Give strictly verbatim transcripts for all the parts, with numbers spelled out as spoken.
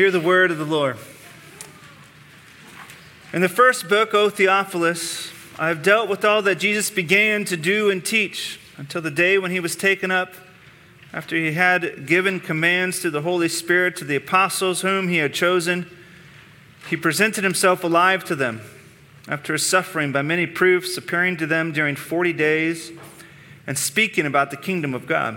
Hear the word of the Lord. In the first book, O Theophilus, I have dealt with all that Jesus began to do and teach until the day when he was taken up, after he had given commands through the Holy Spirit to the apostles whom he had chosen. He presented himself alive to them after his suffering by many proofs, appearing to them during forty days and speaking about the kingdom of God.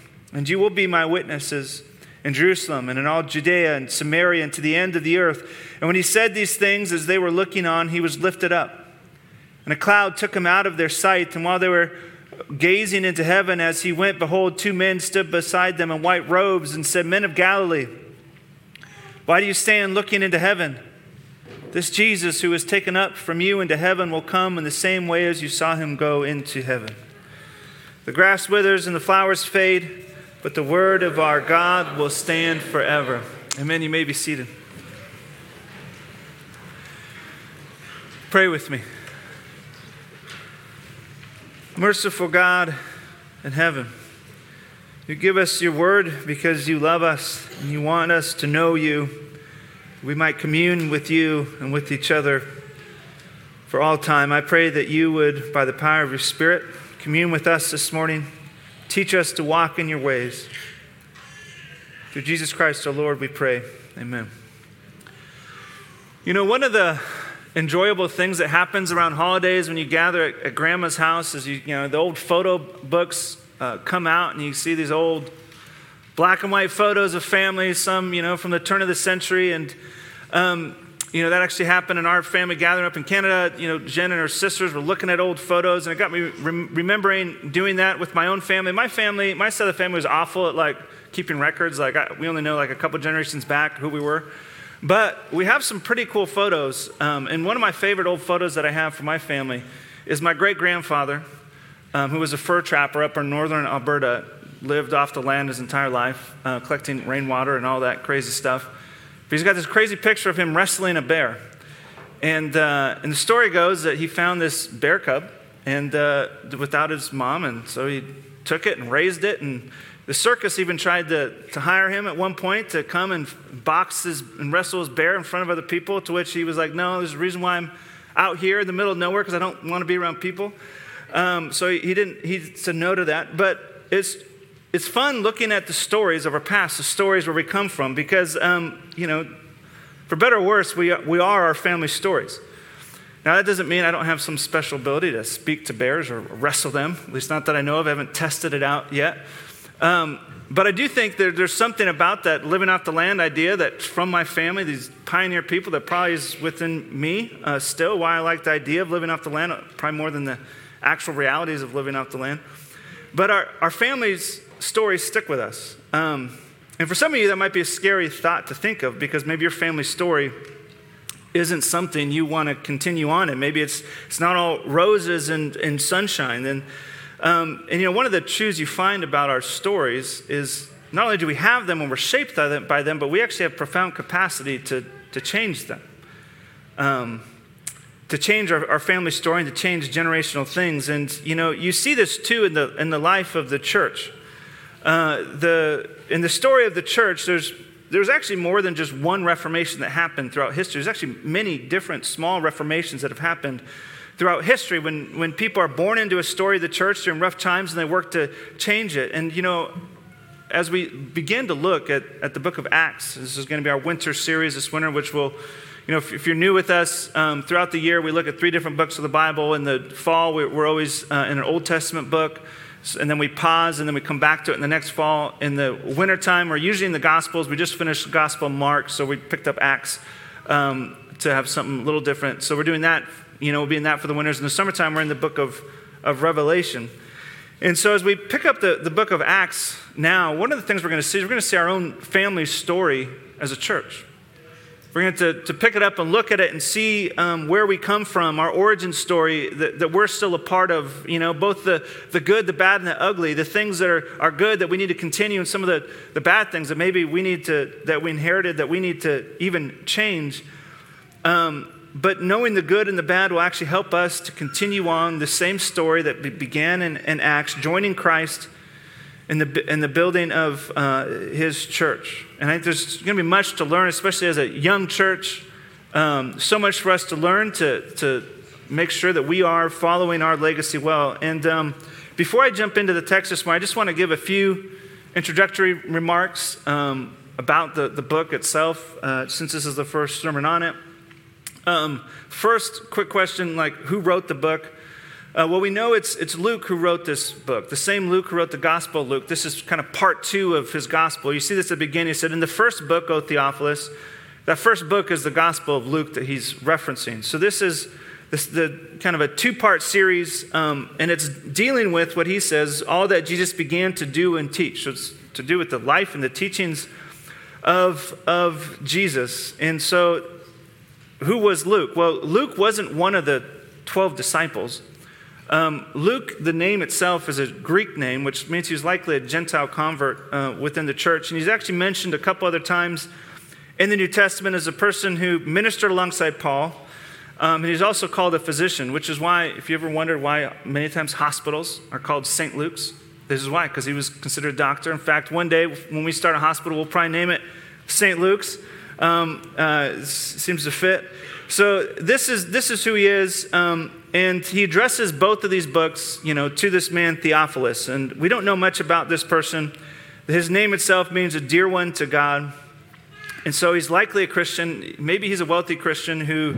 And you will be my witnesses in Jerusalem and in all Judea and Samaria and to the end of the earth." And when he said these things, as they were looking on, he was lifted up, and a cloud took him out of their sight. And while they were gazing into heaven as he went, behold, two men stood beside them in white robes and said, "Men of Galilee, why do you stand looking into heaven? This Jesus who was taken up from you into heaven will come in the same way as you saw him go into heaven." The grass withers and the flowers fade, but the word of our God will stand forever. Amen. You may be seated. Pray with me. Merciful God in heaven, you give us your word because you love us and you want us to know you. We might commune with you and with each other for all time. I pray that you would, by the power of your Spirit, commune with us this morning. Teach us to walk in your ways. Through Jesus Christ, our Lord, we pray. Amen. You know, one of the enjoyable things that happens around holidays when you gather at, at grandma's house is, you, you know, the old photo books uh, come out and you see these old black and white photos of families, some, you know, from the turn of the century. And, um, you know, that actually happened in our family gathering up in Canada. You know, Jen and her sisters were looking at old photos, and it got me re- remembering doing that with my own family. My family, my side of the family was awful at, like, keeping records. Like, I, we only know, like, a couple generations back who we were. But we have some pretty cool photos. Um, and one of my favorite old photos that I have for my family is my great-grandfather, um, who was a fur trapper up in northern Alberta, lived off the land his entire life, uh, collecting rainwater and all that crazy stuff. But he's got this crazy picture of him wrestling a bear. And uh, and the story goes that he found this bear cub and uh, without his mom, and so he took it and raised it. And the circus even tried to, to hire him at one point to come and box his, and wrestle his bear in front of other people, to which he was like, "No, there's a reason why I'm out here in the middle of nowhere, because I don't want to be around people." Um, so he, he didn't, he said no to that. But it's It's fun looking at the stories of our past, the stories where we come from, because, um, you know, for better or worse, we are, we are our family stories. Now, that doesn't mean I don't have some special ability to speak to bears or wrestle them, at least not that I know of. I haven't tested it out yet. Um, but I do think there, there's something about that living off the land idea that's from my family, these pioneer people, that probably is within me uh, still, why I like the idea of living off the land, probably more than the actual realities of living off the land. But our, our families... stories stick with us. Um, and for some of you, that might be a scary thought to think of, because maybe your family story isn't something you want to continue on in. Maybe it's it's not all roses and, and sunshine. And, um, and, you know, one of the truths you find about our stories is not only do we have them and we're shaped by them, by them, but we actually have profound capacity to, to change them, um, to change our, our family story and to change generational things. And, you know, you see this, too, in the in the life of the church. Uh, the in the story of the church, there's there's actually more than just one reformation that happened throughout history. There's actually many different small reformations that have happened throughout history when, when people are born into a story of the church during rough times and they work to change it. And, you know, as we begin to look at, at the book of Acts, this is going to be our winter series this winter, which will, you know, if, if you're new with us, um, throughout the year we look at three different books of the Bible. In the fall, we're, we're always uh, in an Old Testament book. And then we pause, and then we come back to it in the next fall. In the wintertime, or usually in the Gospels, we just finished the Gospel of Mark, so we picked up Acts um, to have something a little different. So we're doing that, you know, we'll be in that for the winters. In the summertime, we're in the book of, of Revelation. And so as we pick up the, the book of Acts now, one of the things we're going to see is we're going to see our own family story as a church. We're going to, to pick it up and look at it and see um, where we come from, our origin story that, that we're still a part of, you know, both the, the good, the bad, and the ugly, the things that are, are good that we need to continue, and some of the, the bad things that maybe we need to, that we inherited, that we need to even change. Um, but knowing the good and the bad will actually help us to continue on the same story that began in, in Acts, joining Christ in the in the building of uh, his church. And I think there's going to be much to learn, especially as a young church. Um, so much for us to learn to, to make sure that we are following our legacy well. And um, before I jump into the text this morning, I just want to give a few introductory remarks um, about the, the book itself, uh, since this is the first sermon on it. Um, first, quick question, like, who wrote the book? Uh, well, we know it's it's Luke who wrote this book, the same Luke who wrote the Gospel of Luke. This is kind of part two of his gospel. You see this at the beginning. He said, in the first book, O Theophilus, that first book is the Gospel of Luke that he's referencing. So this is this, the kind of a two-part series, um, and it's dealing with what he says, all that Jesus began to do and teach. So it's to do with the life and the teachings of of Jesus. And so who was Luke? Well, Luke wasn't one of the twelve disciples. Um, Luke, the name itself, is a Greek name, which means he was likely a Gentile convert uh, within the church. And he's actually mentioned a couple other times in the New Testament as a person who ministered alongside Paul. Um, and he's also called a physician, which is why, if you ever wondered why many times hospitals are called Saint Luke's, this is why, because he was considered a doctor. In fact, one day when we start a hospital, we'll probably name it Saint Luke's. Um, uh, seems to fit. So this is this is who he is, um, and he addresses both of these books, you know, to this man Theophilus. And we don't know much about this person. His name itself means a dear one to God, and so he's likely a Christian. Maybe he's a wealthy Christian who,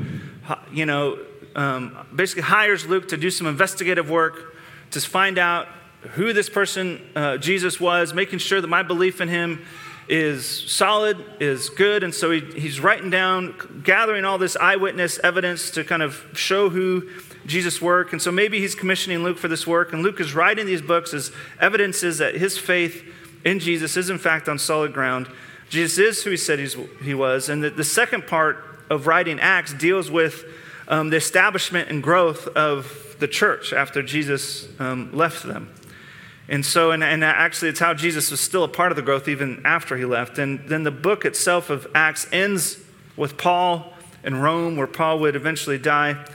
you know, um, basically hires Luke to do some investigative work to find out who this person uh, Jesus was, making sure that my belief in him is solid, is good, and so he, he's writing down, gathering all this eyewitness evidence to kind of show who Jesus' work, and so maybe he's commissioning Luke for this work, and Luke is writing these books as evidences that his faith in Jesus is in fact on solid ground. Jesus is who he said he's, he was, and the, the second part of writing Acts deals with um, the establishment and growth of the church after Jesus um, left them. And so, and, and actually it's how Jesus was still a part of the growth even after he left. And then the book itself of Acts ends with Paul in Rome, where Paul would eventually die.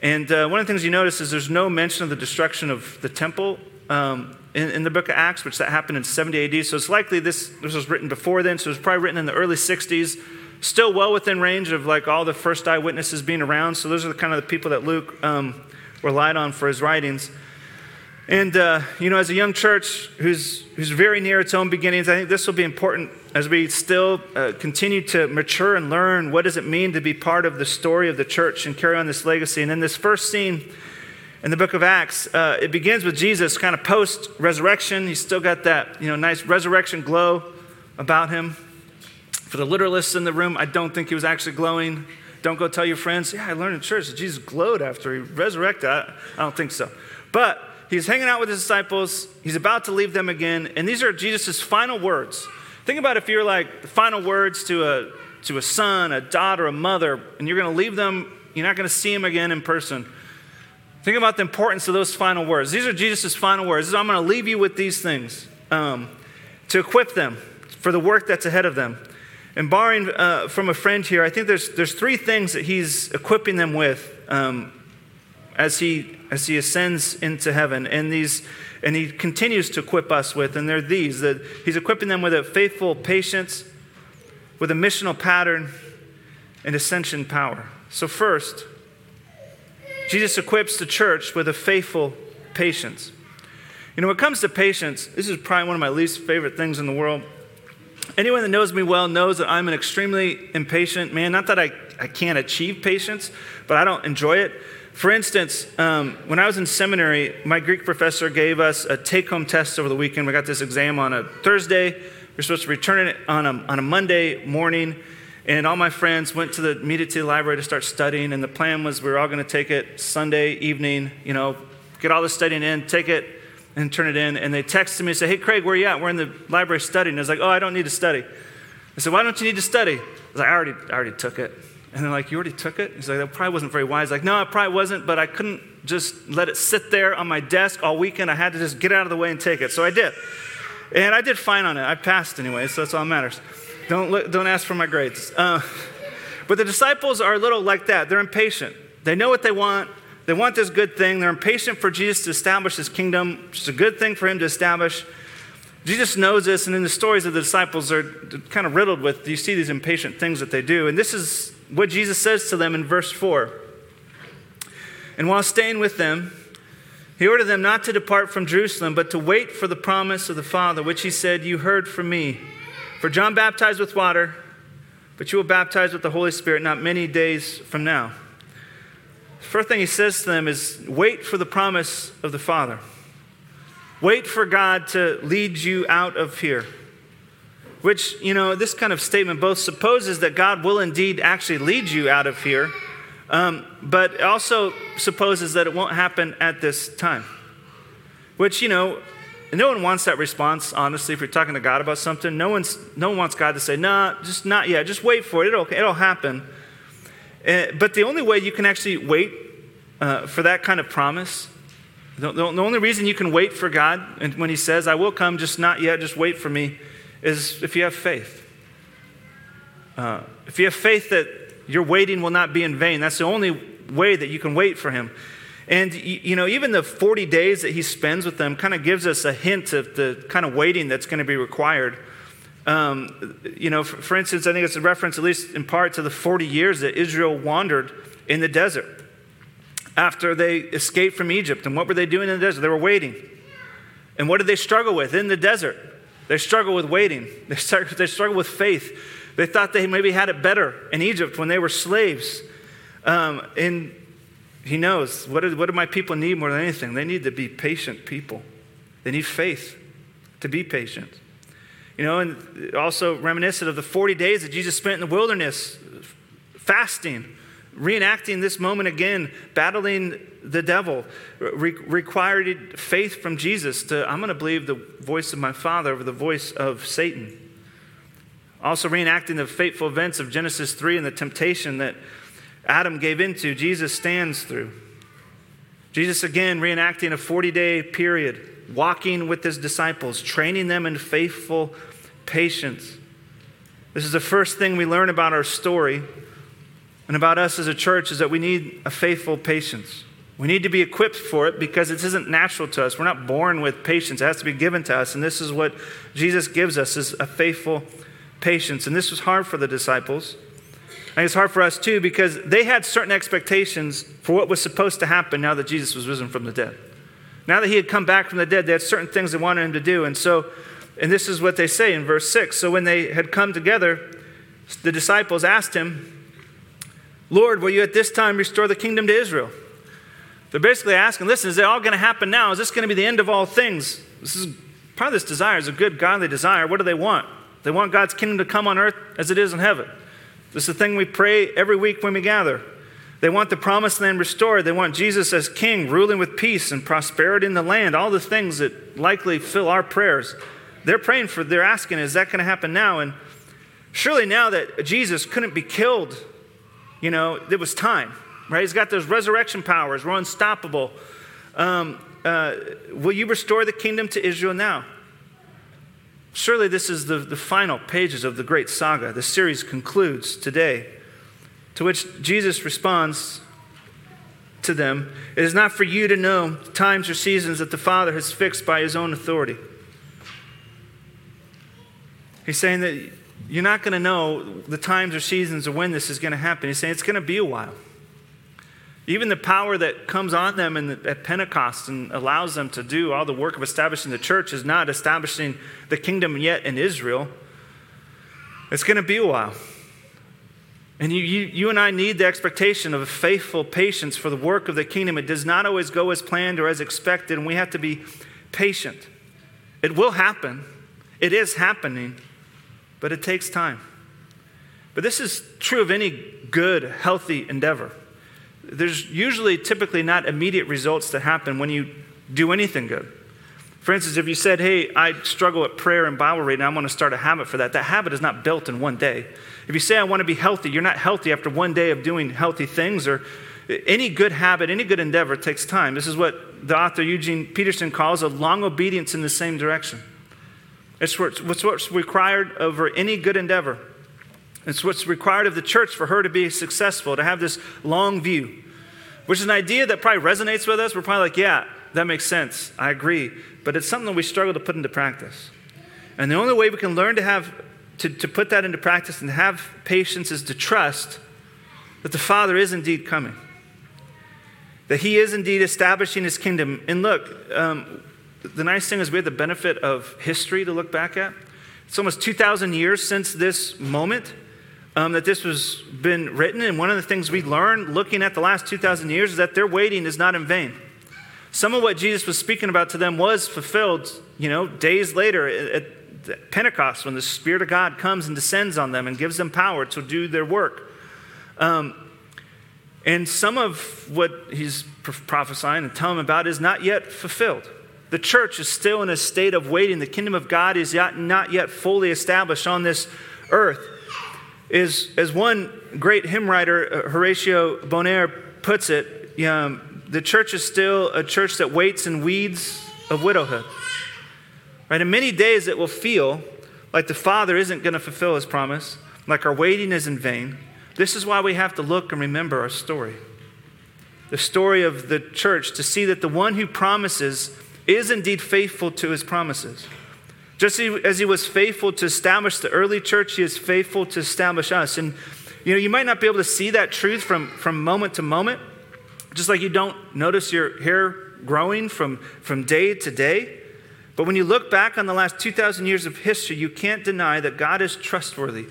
And uh, one of the things you notice is there's no mention of the destruction of the temple um, in, in the book of Acts, which that happened in seventy A D. So it's likely this, this was written before then, so it was probably written in the early sixties, still well within range of like all the first eyewitnesses being around. So those are the kind of the people that Luke um, relied on for his writings. And, uh, you know, as a young church who's who's very near its own beginnings, I think this will be important as we still uh, continue to mature and learn what does it mean to be part of the story of the church and carry on this legacy. And in this first scene in the book of Acts, uh, it begins with Jesus kind of post-resurrection. He's still got that, you know, nice resurrection glow about him. For the literalists in the room, I don't think he was actually glowing. Don't go tell your friends, yeah, I learned in church that Jesus glowed after he resurrected. I, I don't think so. But he's hanging out with his disciples. He's about to leave them again. And these are Jesus' final words. Think about if you're like the final words to a to a son, a daughter, a mother, and you're going to leave them. You're not going to see them again in person. Think about the importance of those final words. These are Jesus' final words. This is, I'm going to leave you with these things um, to equip them for the work that's ahead of them. And borrowing uh, from a friend here, I think there's there's three things that he's equipping them with um, as he... as he ascends into heaven, and these, and he continues to equip us with, and they're these, that he's equipping them with a faithful patience, with a missional pattern, and ascension power. So first, Jesus equips the church with a faithful patience. You know, when it comes to patience, this is probably one of my least favorite things in the world. Anyone that knows me well knows that I'm an extremely impatient man. Not that I, I can't achieve patience, but I don't enjoy it. For instance, um, when I was in seminary, my Greek professor gave us a take-home test over the weekend. We got this exam on a Thursday. We were supposed to return it on a, on a Monday morning, and all my friends went to the meet it to the library to start studying, and the plan was we were all going to take it Sunday evening, you know, get all the studying in, take it, and turn it in. And they texted me and said, hey, Craig, where are you at? We're in the library studying. And I was like, oh, I don't need to study. I said, why don't you need to study? I was like, I already, I already took it. And they're like, you already took it? He's like, that probably wasn't very wise. Like, no, it probably wasn't, but I couldn't just let it sit there on my desk all weekend. I had to just get out of the way and take it. So I did. And I did fine on it. I passed anyway, so that's all that matters. Don't look, don't ask for my grades. Uh, but the disciples are a little like that. They're impatient. They know what they want. They want this good thing. They're impatient for Jesus to establish his kingdom, which is a good thing for him to establish. Jesus knows this, and in the stories of the disciples are kind of riddled with, you see these impatient things that they do. And this is what Jesus says to them in verse four. And while staying with them, he ordered them not to depart from Jerusalem, but to wait for the promise of the Father, which he said, you heard from me. For John baptized with water, but you will baptize with the Holy Spirit not many days from now. The first thing he says to them is, wait for the promise of the Father. Wait for God to lead you out of here. Which, you know, this kind of statement both supposes that God will indeed actually lead you out of here, um, but also supposes that it won't happen at this time. Which, you know, no one wants that response, honestly, if you're talking to God about something. No one's, no one wants God to say, no, nah, just not yet. Just wait for it. It'll, it'll happen. Uh, but the only way you can actually wait uh, for that kind of promise, the, the only reason you can wait for God and when he says, I will come, just not yet, just wait for me, is if you have faith. Uh, if you have faith that your waiting will not be in vain, that's the only way that you can wait for him. And, you know, even the forty days that he spends with them kind of gives us a hint of the kind of waiting that's going to be required. Um, you know, for, for instance, I think it's a reference, at least in part, to the forty years that Israel wandered in the desert after they escaped from Egypt. And what were they doing in the desert? They were waiting. And what did they struggle with in the desert? They struggle with waiting. They struggle, they struggle with faith. They thought they maybe had it better in Egypt when they were slaves. Um, and he knows, what do, what do my people need more than anything? They need to be patient people. They need faith to be patient. You know, and also reminiscent of the forty days that Jesus spent in the wilderness, fasting, reenacting this moment again, battling the devil, re- required faith from Jesus to, I'm going to believe the voice of my Father over the voice of Satan. Also reenacting the fateful events of Genesis three and the temptation that Adam gave into, Jesus stands through. Jesus again reenacting a forty-day period, walking with his disciples, training them in faithful patience. This is the first thing we learn about our story and about us as a church, is that we need a faithful patience. We need to be equipped for it because it isn't natural to us. We're not born with patience. It has to be given to us. And this is what Jesus gives us, is a faithful patience. And this was hard for the disciples. And it's hard for us too, because they had certain expectations for what was supposed to happen now that Jesus was risen from the dead. Now that he had come back from the dead, they had certain things they wanted him to do. And so, and this is what they say in verse six. So when they had come together, the disciples asked him, Lord, will you at this time restore the kingdom to Israel? They're basically asking, listen, is it all going to happen now? Is this going to be the end of all things? This is part of this desire is a good godly desire. What do they want? They want God's kingdom to come on earth as it is in heaven. This is the thing we pray every week when we gather. They want the promised land restored. They want Jesus as king, ruling with peace and prosperity in the land, all the things that likely fill our prayers. They're praying for, they're asking, is that going to happen now? And surely now that Jesus couldn't be killed, you know, it was time, right? He's got those resurrection powers. We're unstoppable. Um, uh, will you restore the kingdom to Israel now? Surely this is the, the final pages of the great saga. The series concludes today, to which Jesus responds to them, it is not for you to know times or seasons that the Father has fixed by his own authority. He's saying that you're not going to know the times or seasons or when this is going to happen. He's saying it's going to be a while. Even the power that comes on them in the, at Pentecost and allows them to do all the work of establishing the church is not establishing the kingdom yet in Israel. It's going to be a while. And you, you, you and I need the expectation of a faithful patience for the work of the kingdom. It does not always go as planned or as expected, and we have to be patient. It will happen. It is happening. But it takes time. But this is true of any good, healthy endeavor. There's usually, typically, not immediate results that happen when you do anything good. For instance, if you said, hey, I struggle at prayer and Bible reading, I want to start a habit for that. That habit is not built in one day. If you say, I want to be healthy, you're not healthy after one day of doing healthy things. Or any good habit, any good endeavor takes time. This is what the author Eugene Peterson calls a long obedience in the same direction. It's what's required over any good endeavor. It's what's required of the church for her to be successful, to have this long view, which is an idea that probably resonates with us. We're probably like, yeah, that makes sense. I agree. But it's something that we struggle to put into practice. And the only way we can learn to have to, to put that into practice and have patience is to trust that the Father is indeed coming, that he is indeed establishing his kingdom. And look, um, the nice thing is we have the benefit of history to look back at. It's almost two thousand years since this moment um, that this was been written. And one of the things we learned looking at the last two thousand years is that their waiting is not in vain. Some of what Jesus was speaking about to them was fulfilled, you know, days later at Pentecost when the Spirit of God comes and descends on them and gives them power to do their work. Um, and some of what he's prophesying and telling them about is not yet fulfilled. The church is still in a state of waiting. The kingdom of God is not yet fully established on this earth. Is as one great hymn writer, Horatio Bonaire, puts it, um, the church is still a church that waits in weeds of widowhood. Right? In many days it will feel like the Father isn't going to fulfill his promise, like our waiting is in vain. This is why we have to look and remember our story, the story of the church, to see that the one who promises is indeed faithful to his promises. Just as he was faithful to establish the early church, he is faithful to establish us. And you know, you might not be able to see that truth from, from moment to moment, just like you don't notice your hair growing from, from day to day. But when you look back on the last two thousand years of history, you can't deny that God is trustworthy,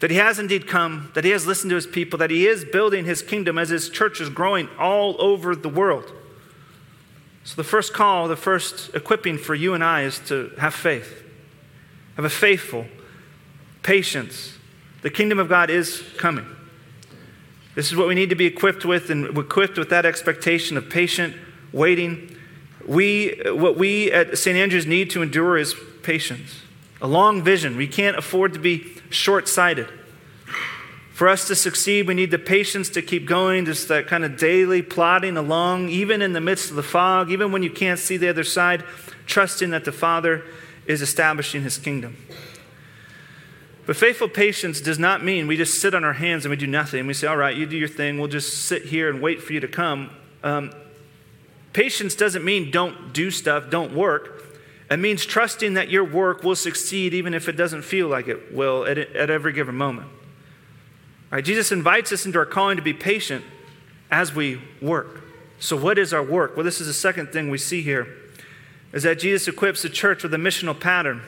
that he has indeed come, that he has listened to his people, that he is building his kingdom as his church is growing all over the world. So the first call, the first equipping for you and I is to have faith. Have a faithful patience. The kingdom of God is coming. This is what we need to be equipped with, and equipped with that expectation of patient waiting. We, what we at Saint Andrews need to endure is patience, a long vision. We can't afford to be short-sighted. For us to succeed, we need the patience to keep going, just that kind of daily plodding along, even in the midst of the fog, even when you can't see the other side, trusting that the Father is establishing his kingdom. But faithful patience does not mean we just sit on our hands and we do nothing. We say, all right, you do your thing. We'll just sit here and wait for you to come. Um, patience doesn't mean don't do stuff, don't work. It means trusting that your work will succeed even if it doesn't feel like it will at, at every given moment. Right, Jesus invites us into our calling to be patient as we work. So what is our work? Well, this is the second thing we see here, is that Jesus equips the church with a missional pattern.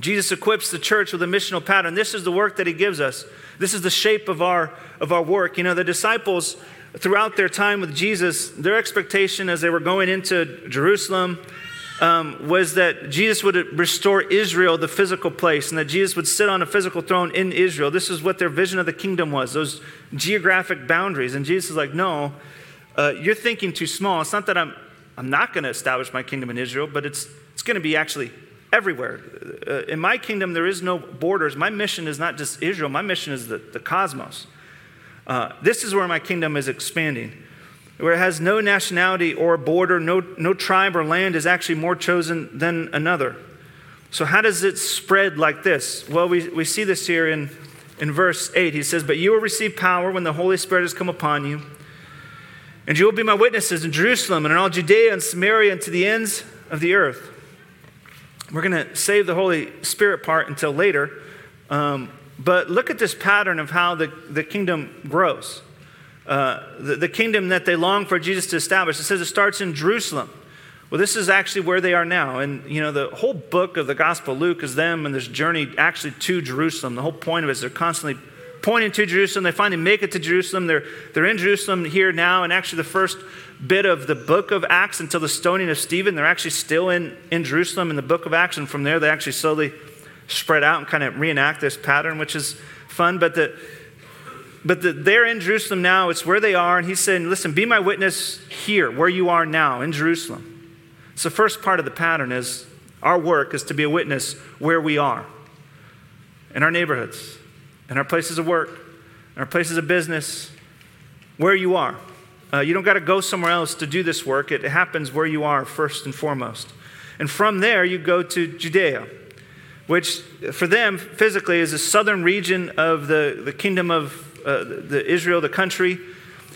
Jesus equips the church with a missional pattern. This is the work that he gives us. This is the shape of our, of our work. You know, the disciples, throughout their time with Jesus, their expectation as they were going into Jerusalem Um, was that Jesus would restore Israel, the physical place, and that Jesus would sit on a physical throne in Israel. This is what their vision of the kingdom was, those geographic boundaries. And Jesus is like, no, uh, you're thinking too small. It's not that I'm I'm not going to establish my kingdom in Israel, but it's it's going to be actually everywhere. Uh, in my kingdom, there is no borders. My mission is not just Israel. My mission is the, the cosmos. Uh, this is where my kingdom is expanding, where it has no nationality or border, no, no tribe or land is actually more chosen than another. So how does it spread like this? Well, we, we see this here in, in verse eight. He says, but you will receive power when the Holy Spirit has come upon you, and you will be my witnesses in Jerusalem and in all Judea and Samaria and to the ends of the earth. We're going to save the Holy Spirit part until later. Um, but look at this pattern of how the, the kingdom grows. Uh, the, the kingdom that they long for Jesus to establish. It says it starts in Jerusalem. Well, this is actually where they are now. And, you know, the whole book of the Gospel of Luke is them and this journey actually to Jerusalem. The whole point of it is they're constantly pointing to Jerusalem. They finally make it to Jerusalem. They're, they're in Jerusalem here now. And actually the first bit of the book of Acts until the stoning of Stephen, they're actually still in, in Jerusalem in the book of Acts. And from there, they actually slowly spread out and kind of reenact this pattern, which is fun. But the But the, they're in Jerusalem now. It's where they are. And he's saying, listen, be my witness here, where you are now, in Jerusalem. So first part of the pattern is our work is to be a witness where we are, in our neighborhoods, in our places of work, in our places of business, where you are. Uh, you don't got to go somewhere else to do this work. It happens where you are first and foremost. And from there, you go to Judea, which for them physically is the southern region of the, the kingdom of uh, the Israel, the country.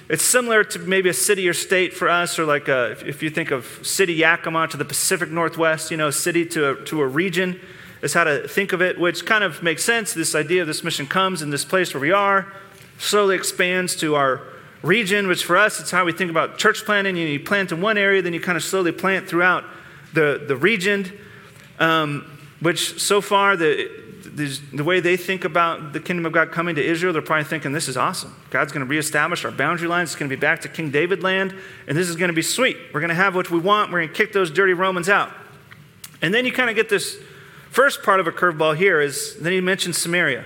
It's similar to maybe a city or state for us, or like a, if you think of city Yakima to the Pacific Northwest, you know, city to a, to a region is how to think of it, which kind of makes sense. This idea of this mission comes in this place where we are, slowly expands to our region, which for us, it's how we think about church planting. You, you plant in one area, then you kind of slowly plant throughout the, the region, um, which so far the... the way they think about the kingdom of God coming to Israel, they're probably thinking, this is awesome. God's going to reestablish our boundary lines. It's going to be back to King David land, and this is going to be sweet. We're going to have what we want. We're going to kick those dirty Romans out. And then you kind of get this first part of a curveball here is, then he mentions Samaria.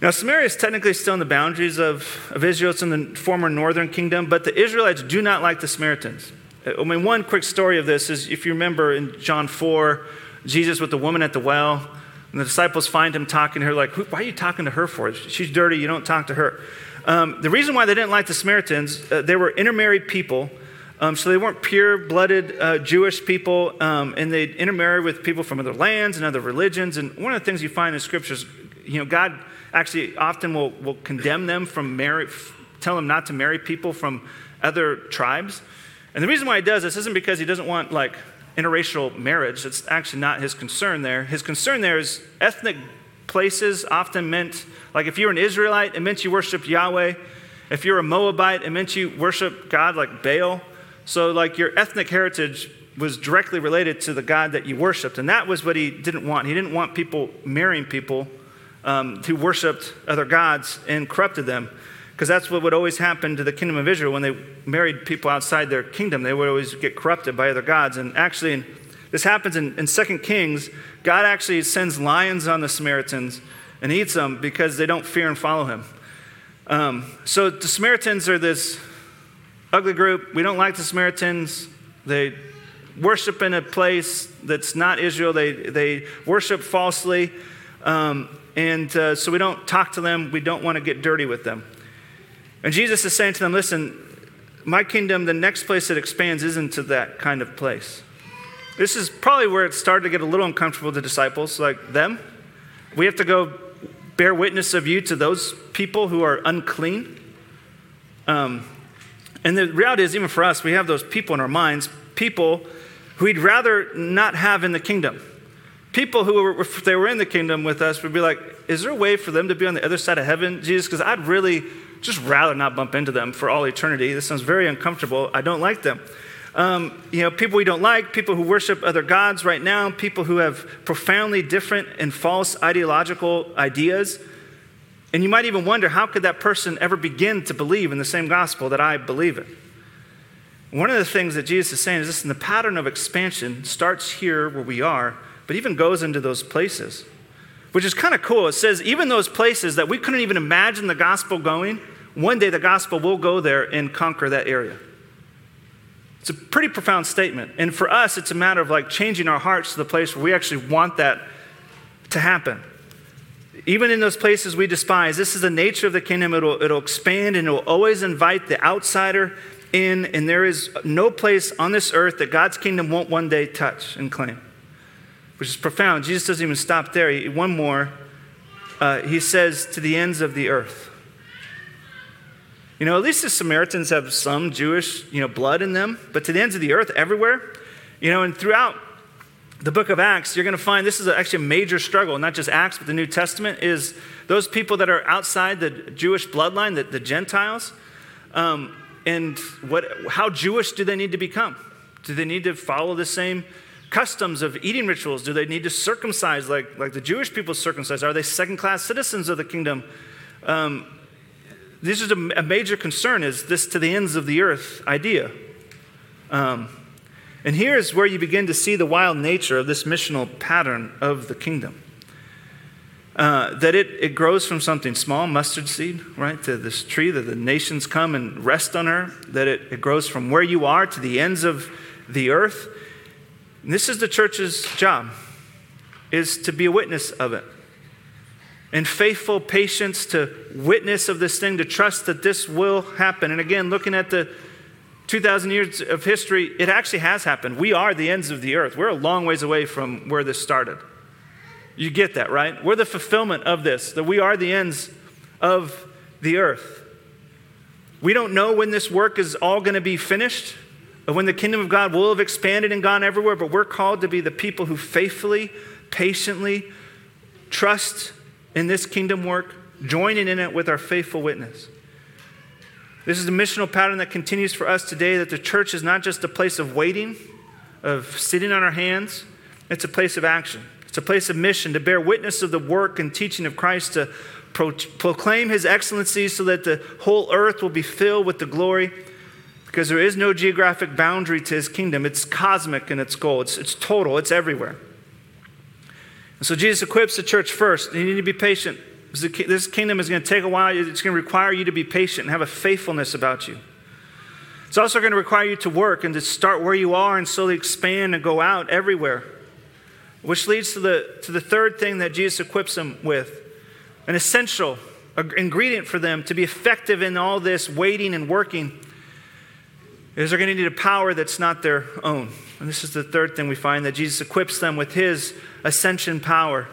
Now, Samaria is technically still in the boundaries of, of Israel. It's in the former northern kingdom, but the Israelites do not like the Samaritans. I mean, one quick story of this is, if you remember in John four, Jesus with the woman at the well, and the disciples find him talking to her, like, why are you talking to her for? She's dirty. You don't talk to her. Um, the reason why they didn't like the Samaritans, uh, they were intermarried people. Um, so they weren't pure-blooded uh, Jewish people. Um, and they intermarried with people from other lands and other religions. And one of the things you find in scriptures, you know, God actually often will, will condemn them from marry, tell them not to marry people from other tribes. And the reason why he does this isn't because he doesn't want, like, interracial marriage. That's actually not his concern there. His concern there is ethnic places often meant, like if you're an Israelite, it meant you worship Yahweh. If you're a Moabite, it meant you worship God like Baal. So like your ethnic heritage was directly related to the God that you worshiped. And that was what he didn't want. He didn't want people marrying people um, who worshiped other gods and corrupted them. Because that's what would always happen to the kingdom of Israel when they married people outside their kingdom. They would always get corrupted by other gods. And actually, in, this happens in, in Second Kings. God actually sends lions on the Samaritans and eats them because they don't fear and follow him. Um, so the Samaritans are this ugly group. We don't like the Samaritans. They worship in a place that's not Israel. They, they worship falsely. Um, and uh, so we don't talk to them. We don't want to get dirty with them. And Jesus is saying to them, listen, my kingdom, the next place it expands isn't to that kind of place. This is probably where it started to get a little uncomfortable to disciples, like them. We have to go bear witness of you to those people who are unclean. Um, and the reality is, even for us, we have those people in our minds, people who we'd rather not have in the kingdom. People who, were, if they were in the kingdom with us, would be like, is there a way for them to be on the other side of heaven, Jesus? Because I'd really just rather not bump into them for all eternity. This sounds very uncomfortable. I don't like them. Um, you know, people we don't like, people who worship other gods right now, people who have profoundly different and false ideological ideas. And you might even wonder, how could that person ever begin to believe in the same gospel that I believe in? One of the things that Jesus is saying is this, and the pattern of expansion starts here where we are, but even goes into those places, which is kind of cool. It says even those places that we couldn't even imagine the gospel going, one day the gospel will go there and conquer that area. It's a pretty profound statement. And for us, it's a matter of like changing our hearts to the place where we actually want that to happen. Even in those places we despise, this is the nature of the kingdom. It'll, it'll expand and it will always invite the outsider in. And there is no place on this earth that God's kingdom won't one day touch and claim, which is profound. Jesus doesn't even stop there. He, one more, uh, he says, to the ends of the earth. You know, at least the Samaritans have some Jewish, you know, blood in them, but to the ends of the earth, everywhere. You know, and throughout the book of Acts, you're going to find this is actually a major struggle, not just Acts, but the New Testament, is those people that are outside the Jewish bloodline, the, the Gentiles, um, and what, how Jewish do they need to become? Do they need to follow the same customs of eating rituals? Do they need to circumcise like, like the Jewish people circumcise? Are they second-class citizens of the kingdom? Um, this is a, a major concern, is this to the ends of the earth idea. Um, and here's where you begin to see the wild nature of this missional pattern of the kingdom. Uh, that it, it grows from something small, mustard seed, right, to this tree that the nations come and rest on her. That it, it grows from where you are to the ends of the earth. And this is the church's job, is to be a witness of it. In faithful patience to witness of this thing, to trust that this will happen. And again, looking at the two thousand years of history, it actually has happened. We are the ends of the earth. We're a long ways away from where this started. You get that, right? We're the fulfillment of this, that we are the ends of the earth. We don't know when this work is all going to be finished, or when the kingdom of God will have expanded and gone everywhere, but we're called to be the people who faithfully, patiently trust in this kingdom work, joining in it with our faithful witness. This is the missional pattern that continues for us today, that the church is not just a place of waiting, of sitting on our hands. It's a place of action. It's a place of mission to bear witness of the work and teaching of Christ, to pro- proclaim his excellency so that the whole earth will be filled with the glory, because there is no geographic boundary to his kingdom. It's cosmic in its goal. It's, it's total. It's everywhere. And so Jesus equips the church first. You need to be patient. This kingdom is going to take a while. It's going to require you to be patient and have a faithfulness about you. It's also going to require you to work and to start where you are and slowly expand and go out everywhere, which leads to the, to the third thing that Jesus equips them with, an essential ingredient for them to be effective in all this waiting and working, is they're going to need a power that's not their own. And this is the third thing we find, that Jesus equips them with his ascension power.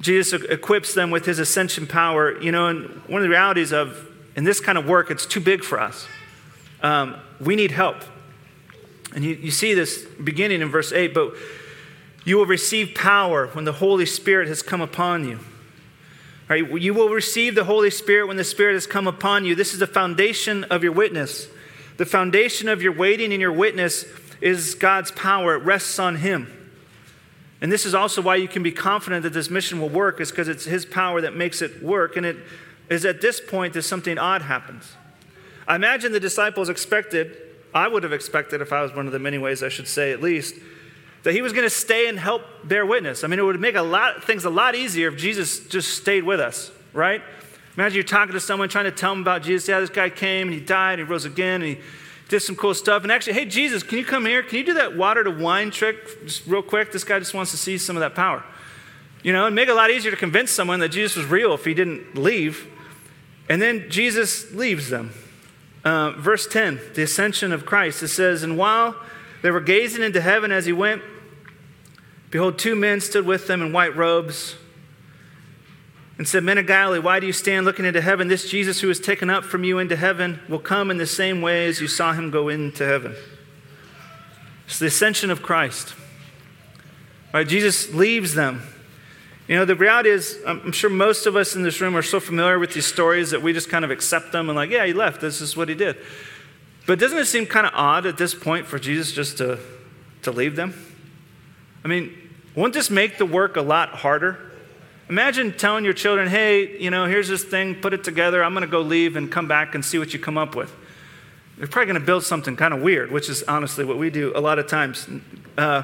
Jesus equips them with his ascension power. You know, and one of the realities of, in this kind of work, it's too big for us. Um, we need help. And you, you see this beginning in verse eight, but you will receive power when the Holy Spirit has come upon you. All right, you will receive the Holy Spirit when the Spirit has come upon you. This is the foundation of your witness. The foundation of your waiting and your witness is God's power. It rests on him. And this is also why you can be confident that this mission will work, is because it's his power that makes it work. And it is at this point that something odd happens. I imagine the disciples expected, I would have expected if I was one of them anyways, I should say at least, that he was going to stay and help bear witness. I mean, it would make a lot things a lot easier if Jesus just stayed with us, right? Imagine you're talking to someone trying to tell them about Jesus. Yeah, this guy came and he died and he rose again and he did some cool stuff. And actually, hey, Jesus, can you come here? Can you do that water to wine trick just real quick? This guy just wants to see some of that power. You know, it'd make it a lot easier to convince someone that Jesus was real if he didn't leave. And then Jesus leaves them. Uh, verse ten, the ascension of Christ. It says, and while they were gazing into heaven as he went, behold, two men stood with them in white robes and said, men of Galilee, why do you stand looking into heaven? This Jesus who was taken up from you into heaven will come in the same way as you saw him go into heaven. It's the ascension of Christ. All right, Jesus leaves them. You know, the reality is, I'm sure most of us in this room are so familiar with these stories that we just kind of accept them and like, yeah, he left. This is what he did. But doesn't it seem kind of odd at this point for Jesus just to, to leave them? I mean, won't this make the work a lot harder? Imagine telling your children, hey, you know, here's this thing, put it together, I'm going to go leave and come back and see what you come up with. They're probably going to build something kind of weird, which is honestly what we do a lot of times. Uh,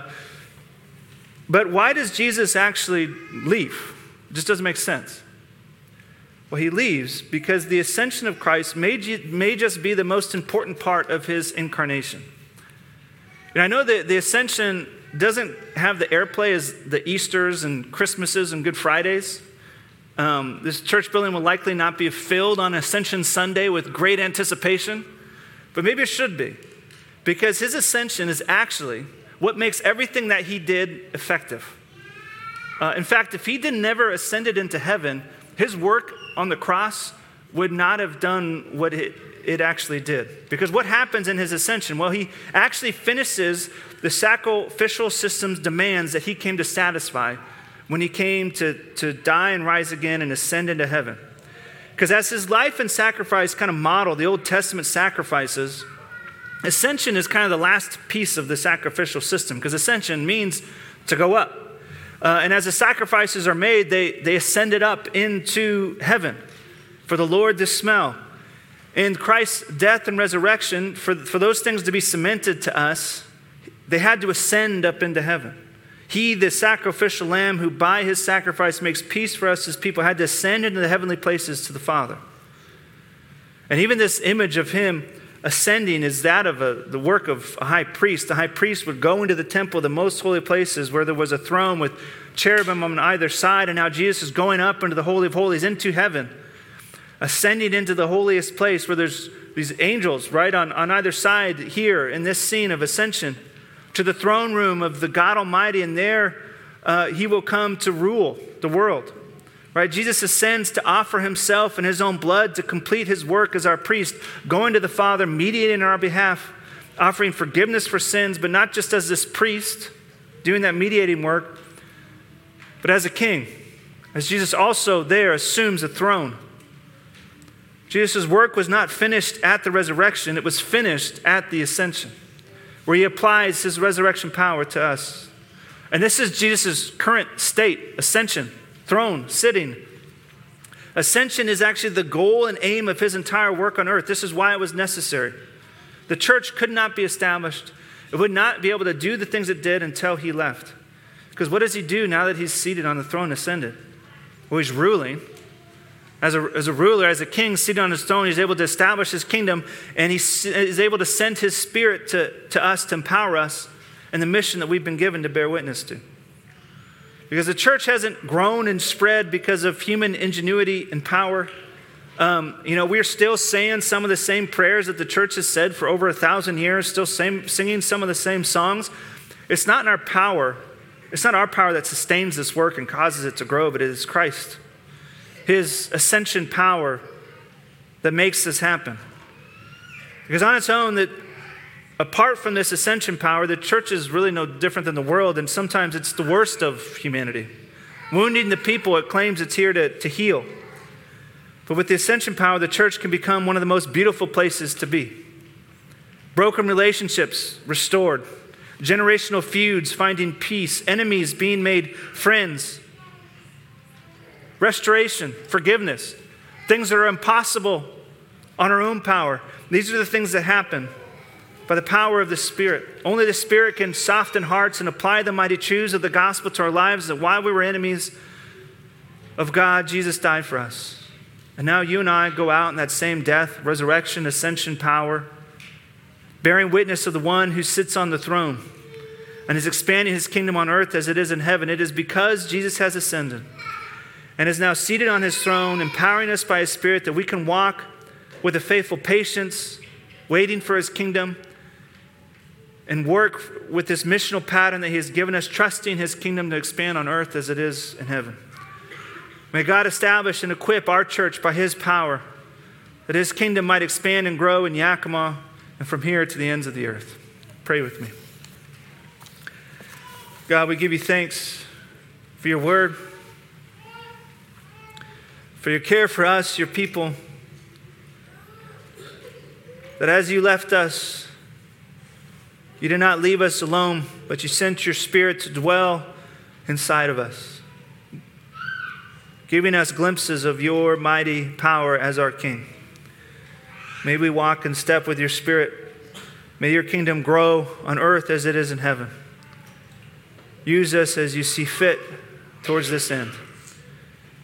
but why does Jesus actually leave? It just doesn't make sense. Well, he leaves because the ascension of Christ may, may just be the most important part of his incarnation. And I know that the ascension doesn't have the airplay as the Easters and Christmases and Good Fridays. Um, this church building will likely not be filled on Ascension Sunday with great anticipation, but maybe it should be, because his ascension is actually what makes everything that he did effective. Uh, in fact, if he didn't never ascended into heaven, his work on the cross would not have done what it It actually did. Because what happens in his ascension? Well, he actually finishes the sacrificial system's demands that he came to satisfy when he came to, to die and rise again and ascend into heaven. Because as his life and sacrifice kind of model the Old Testament sacrifices, ascension is kind of the last piece of the sacrificial system, because ascension means to go up. Uh, and as the sacrifices are made, they, they ascended up into heaven. For the Lord to smell. In Christ's death and resurrection, for, for those things to be cemented to us, they had to ascend up into heaven. He, the sacrificial lamb, who by his sacrifice makes peace for us as people, had to ascend into the heavenly places to the Father. And even this image of him ascending is that of a, the work of a high priest. The high priest would go into the temple, the most holy places, where there was a throne with cherubim on either side, and now Jesus is going up into the Holy of Holies, into heaven, ascending into the holiest place where there's these angels right on, on either side here in this scene of ascension to the throne room of the God Almighty, and there uh, he will come to rule the world. Right? Jesus ascends to offer himself and his own blood to complete his work as our priest, going to the Father, mediating on our behalf, offering forgiveness for sins, but not just as this priest doing that mediating work, but as a king, as Jesus also there assumes a throne. Jesus' work was not finished at the resurrection. It was finished at the ascension, where he applies his resurrection power to us. And this is Jesus' current state, ascension, throne, sitting. Ascension is actually the goal and aim of his entire work on earth. This is why it was necessary. The church could not be established. It would not be able to do the things it did until he left. Because what does he do now that he's seated on the throne, ascended? Well, he's ruling. As a, as a ruler, as a king seated on his throne, he's able to establish his kingdom, and he is able to send his spirit to, to us to empower us in the mission that we've been given to bear witness to. Because the church hasn't grown and spread because of human ingenuity and power. Um, you know, we're still saying some of the same prayers that the church has said for over a thousand years, still same, singing some of the same songs. It's not in our power. It's not our power that sustains this work and causes it to grow, but it is Christ. His ascension power that makes this happen. Because on its own, that apart from this ascension power, the church is really no different than the world, and sometimes it's the worst of humanity. Wounding the people, it claims it's here to, to heal. But with the ascension power, the church can become one of the most beautiful places to be. Broken relationships restored, generational feuds finding peace, enemies being made friends, restoration, forgiveness, things that are impossible on our own power. These are the things that happen by the power of the Spirit. Only the Spirit can soften hearts and apply the mighty truths of the gospel to our lives, that while we were enemies of God, Jesus died for us. And now you and I go out in that same death, resurrection, ascension power, bearing witness of the one who sits on the throne and is expanding his kingdom on earth as it is in heaven. It is because Jesus has ascended and is now seated on his throne, empowering us by his Spirit, that we can walk with a faithful patience, waiting for his kingdom, and work with this missional pattern that he has given us, trusting his kingdom to expand on earth as it is in heaven. May God establish and equip our church by his power, that his kingdom might expand and grow in Yakima and from here to the ends of the earth. Pray with me. God, we give you thanks for your word, for your care for us, your people, that as you left us, you did not leave us alone, but you sent your Spirit to dwell inside of us, giving us glimpses of your mighty power as our King. May we walk in step with your Spirit. May your kingdom grow on earth as it is in heaven. Use us as you see fit towards this end.